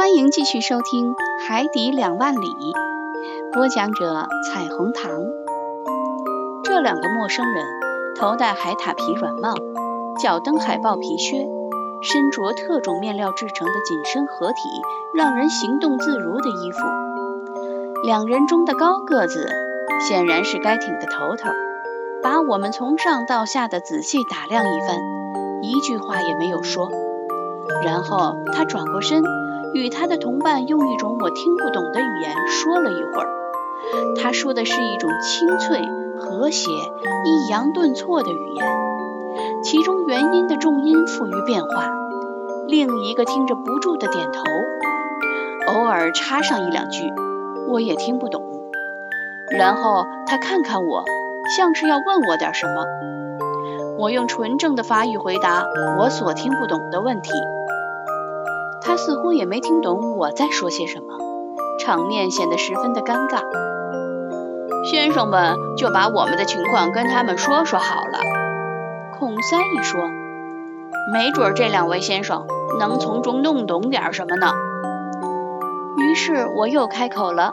欢迎继续收听《海底2万里》，播讲者彩虹糖。这两个陌生人头戴海獭皮软帽，脚蹬海豹皮靴，身着特种面料制成的紧身合体让人行动自如的衣服。两人中的高个子显然是该艇的头头，把我们从上到下的仔细打量一番，一句话也没有说。然后他转过身，与他的同伴用一种我听不懂的语言说了一会儿。他说的是一种清脆、和谐、抑扬顿挫的语言，其中元音的重音富于变化，另一个听着不住的点头，偶尔插上一两句我也听不懂。然后他看看我，像是要问我点什么。我用纯正的法语回答我所听不懂的问题，他似乎也没听懂我在说些什么，场面显得十分的尴尬。先生们就把我们的情况跟他们说说好了，孔塞一说，没准这两位先生能从中弄懂点什么呢。于是我又开口了，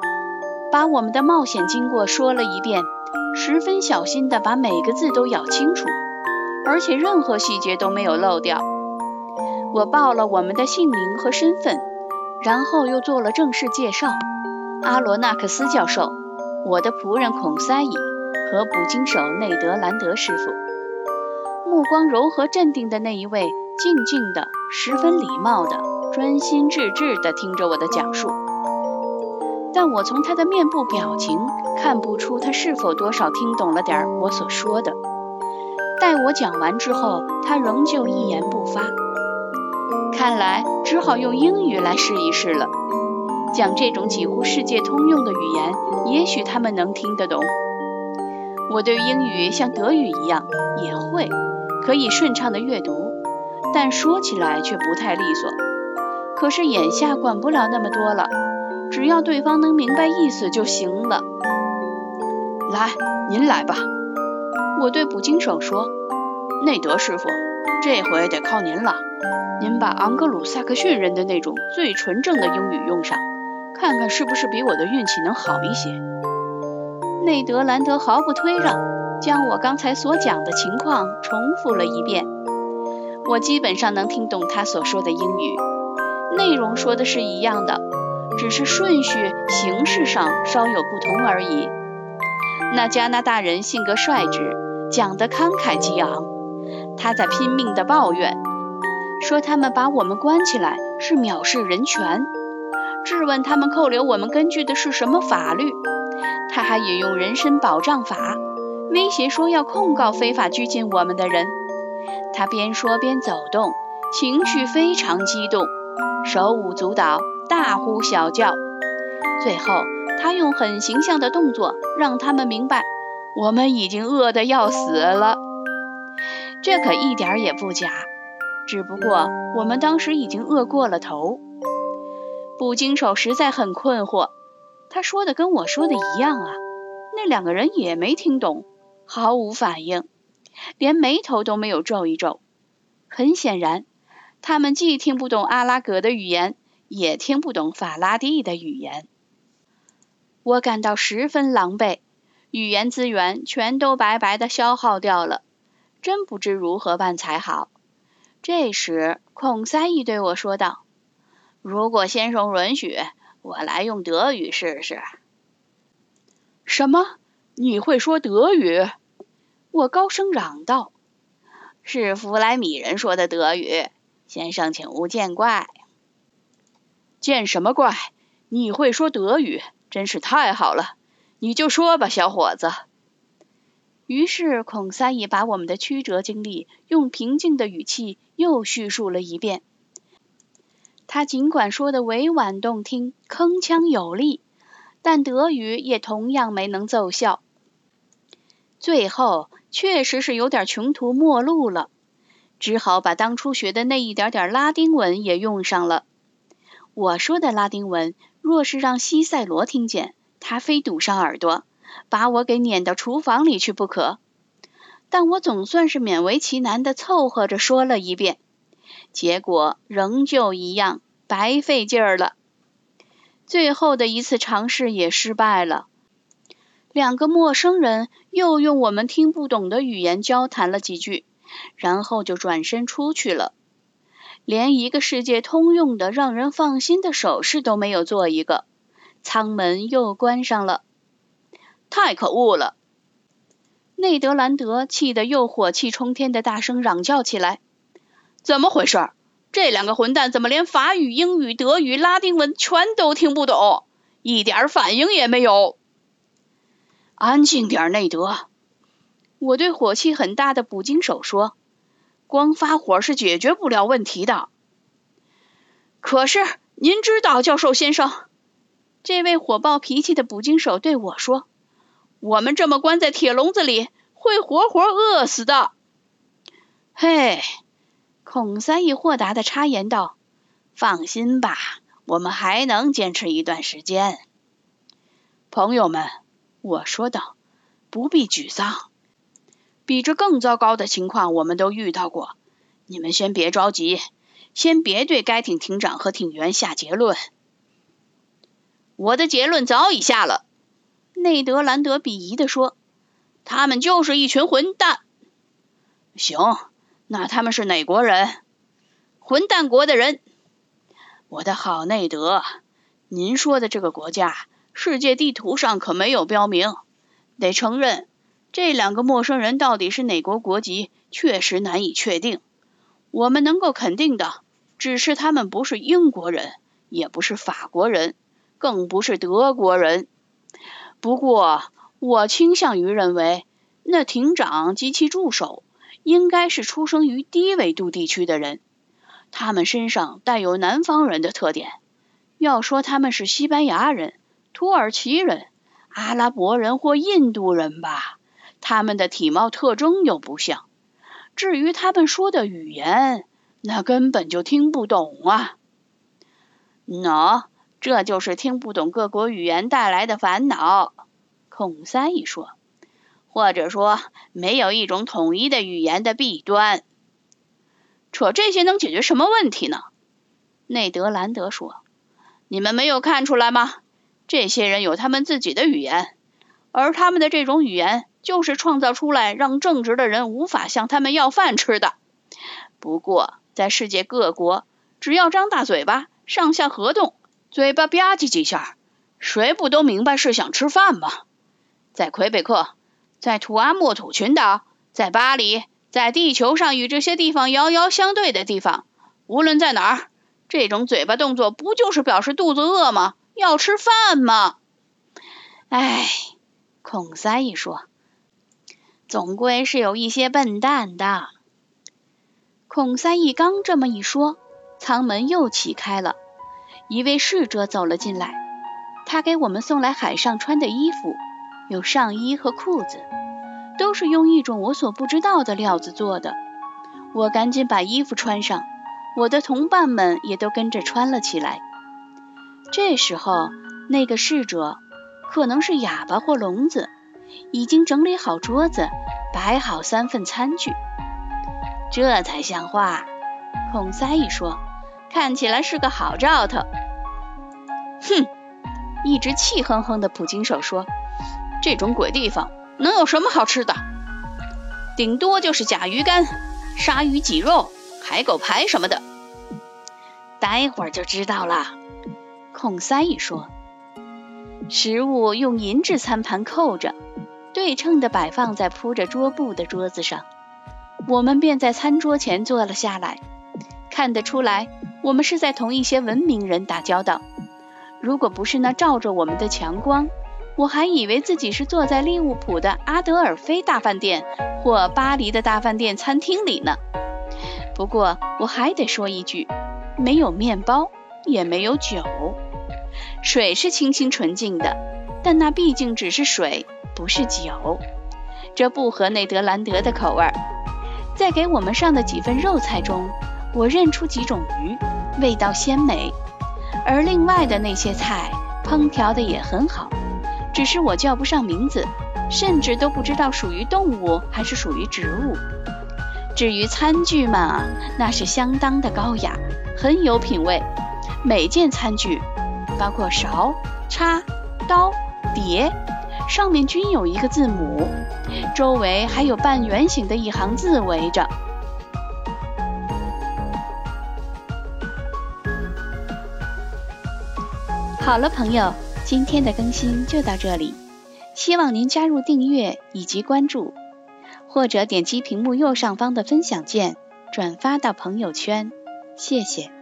把我们的冒险经过说了一遍，十分小心地把每个字都咬清楚，而且任何细节都没有漏掉。我报了我们的姓名和身份，然后又做了正式介绍，阿罗纳克斯教授，我的仆人孔塞伊和捕鲸手内德兰德师傅。目光柔和镇定的那一位静静的、十分礼貌的、专心致志地听着我的讲述，但我从他的面部表情看不出他是否多少听懂了点我所说的。待我讲完之后，他仍旧一言不发，看来只好用英语来试一试了。讲这种几乎世界通用的语言，也许他们能听得懂。我对英语像德语一样也会，可以顺畅的阅读，但说起来却不太利索。可是眼下管不了那么多了，只要对方能明白意思就行了。来，您来吧，我对捕鲸手说，内德师傅，这回得靠您了，您把昂格鲁萨克逊人的那种最纯正的英语用上，看看是不是比我的运气能好一些。内德兰德毫不推让，将我刚才所讲的情况重复了一遍。我基本上能听懂他所说的英语，内容说的是一样的，只是顺序形式上稍有不同而已。那加拿大人性格率直，讲得慷慨激昂，他在拼命地抱怨，说他们把我们关起来是藐视人权，质问他们扣留我们根据的是什么法律。他还引用人身保障法，威胁说要控告非法拘禁我们的人。他边说边走动，情绪非常激动，手舞足蹈，大呼小叫。最后他用很形象的动作让他们明白我们已经饿得要死了。这可一点也不假，只不过我们当时已经饿过了头。捕鲸手实在很困惑，他说的跟我说的一样啊，那两个人也没听懂，毫无反应，连眉头都没有皱一皱。很显然，他们既听不懂阿拉格的语言，也听不懂法拉第的语言。我感到十分狼狈，语言资源全都白白的消耗掉了，真不知如何办才好。这时孔塞伊对我说道，如果先生允许，我来用德语试试。什么？你会说德语？我高声嚷道。是弗莱米人说的德语，先生请勿见怪。见什么怪？你会说德语，真是太好了，你就说吧，小伙子。于是孔塞也把我们的曲折经历用平静的语气又叙述了一遍。他尽管说的委婉动听，铿锵有力，但德语也同样没能奏效。最后确实是有点穷途末路了，只好把当初学的那一点点拉丁文也用上了。我说的拉丁文若是让西塞罗听见，他非堵上耳朵，把我给撵到厨房里去不可。但我总算是勉为其难地凑合着说了一遍，结果仍旧一样，白费劲儿了。最后的一次尝试也失败了。两个陌生人又用我们听不懂的语言交谈了几句，然后就转身出去了。连一个世界通用的让人放心的手势都没有做一个，舱门又关上了。太可恶了！内德兰德气得又火气冲天的大声嚷叫起来：怎么回事？这两个混蛋怎么连法语、英语、德语、拉丁文全都听不懂，一点反应也没有？安静点，内德！我对火气很大的捕鲸手说，光发火是解决不了问题的。可是您知道，教授先生，这位火爆脾气的捕鲸手对我说，我们这么关在铁笼子里会活活饿死的。嘿，孔三一豁达地插言道，放心吧，我们还能坚持一段时间。朋友们，我说道，不必沮丧，比这更糟糕的情况我们都遇到过，你们先别着急，先别对该艇艇长和艇员下结论。我的结论早已下了，内德兰德鄙夷地说，他们就是一群混蛋。行，那他们是哪国人？混蛋国的人。我的好内德，您说的这个国家世界地图上可没有标明，得承认这两个陌生人到底是哪国国籍确实难以确定。我们能够肯定的只是他们不是英国人，也不是法国人，更不是德国人。不过我倾向于认为，那艇长及其助手应该是出生于低纬度地区的人，他们身上带有南方人的特点。要说他们是西班牙人、土耳其人、阿拉伯人或印度人吧，他们的体貌特征又不像。至于他们说的语言，那根本就听不懂啊。喏，这就是听不懂各国语言带来的烦恼，孔塞一说，或者说没有一种统一的语言的弊端。扯这些能解决什么问题呢？内德兰德说，你们没有看出来吗？这些人有他们自己的语言，而他们的这种语言就是创造出来让正直的人无法向他们要饭吃的。不过在世界各国，只要张大嘴巴上下合动，嘴巴吧唧几下，谁不都明白是想吃饭吗？在魁北克，在图阿莫土群岛，在巴黎，在地球上与这些地方遥遥相对的地方，无论在哪儿，这种嘴巴动作不就是表示肚子饿吗？要吃饭吗？哎，孔塞一说，总归是有一些笨蛋的。孔塞一刚这么一说，舱门又起开了，一位侍者走了进来，他给我们送来海上穿的衣服，有上衣和裤子，都是用一种我所不知道的料子做的。我赶紧把衣服穿上，我的同伴们也都跟着穿了起来。这时候，那个侍者，可能是哑巴或聋子，已经整理好桌子，摆好3份餐具。这才像话，孔塞一说，看起来是个好兆头。哼，一直气哼哼的捕鲸手说，这种鬼地方能有什么好吃的？顶多就是甲鱼干、鲨鱼脊肉、海狗排什么的。待会儿就知道了，孔塞一说。食物用银质餐盘扣着，对称地摆放在铺着桌布的桌子上。我们便在餐桌前坐了下来。看得出来，我们是在同一些文明人打交道。如果不是那照着我们的强光，我还以为自己是坐在利物浦的阿德尔菲大饭店或巴黎的大饭店餐厅里呢。不过我还得说一句，没有面包，也没有酒。水是清清纯净的，但那毕竟只是水，不是酒。这不合内德兰德的口味。在给我们上的几份肉菜中，我认出几种鱼，味道鲜美。而另外的那些菜，烹调的也很好。只是我叫不上名字，甚至都不知道属于动物还是属于植物。至于餐具嘛，那是相当的高雅，很有品味，每件餐具，包括勺、叉、刀、碟，上面均有一个字母，周围还有半圆形的一行字围着。好了，朋友，今天的更新就到这里，希望您加入订阅以及关注，或者点击屏幕右上方的分享键，转发到朋友圈，谢谢。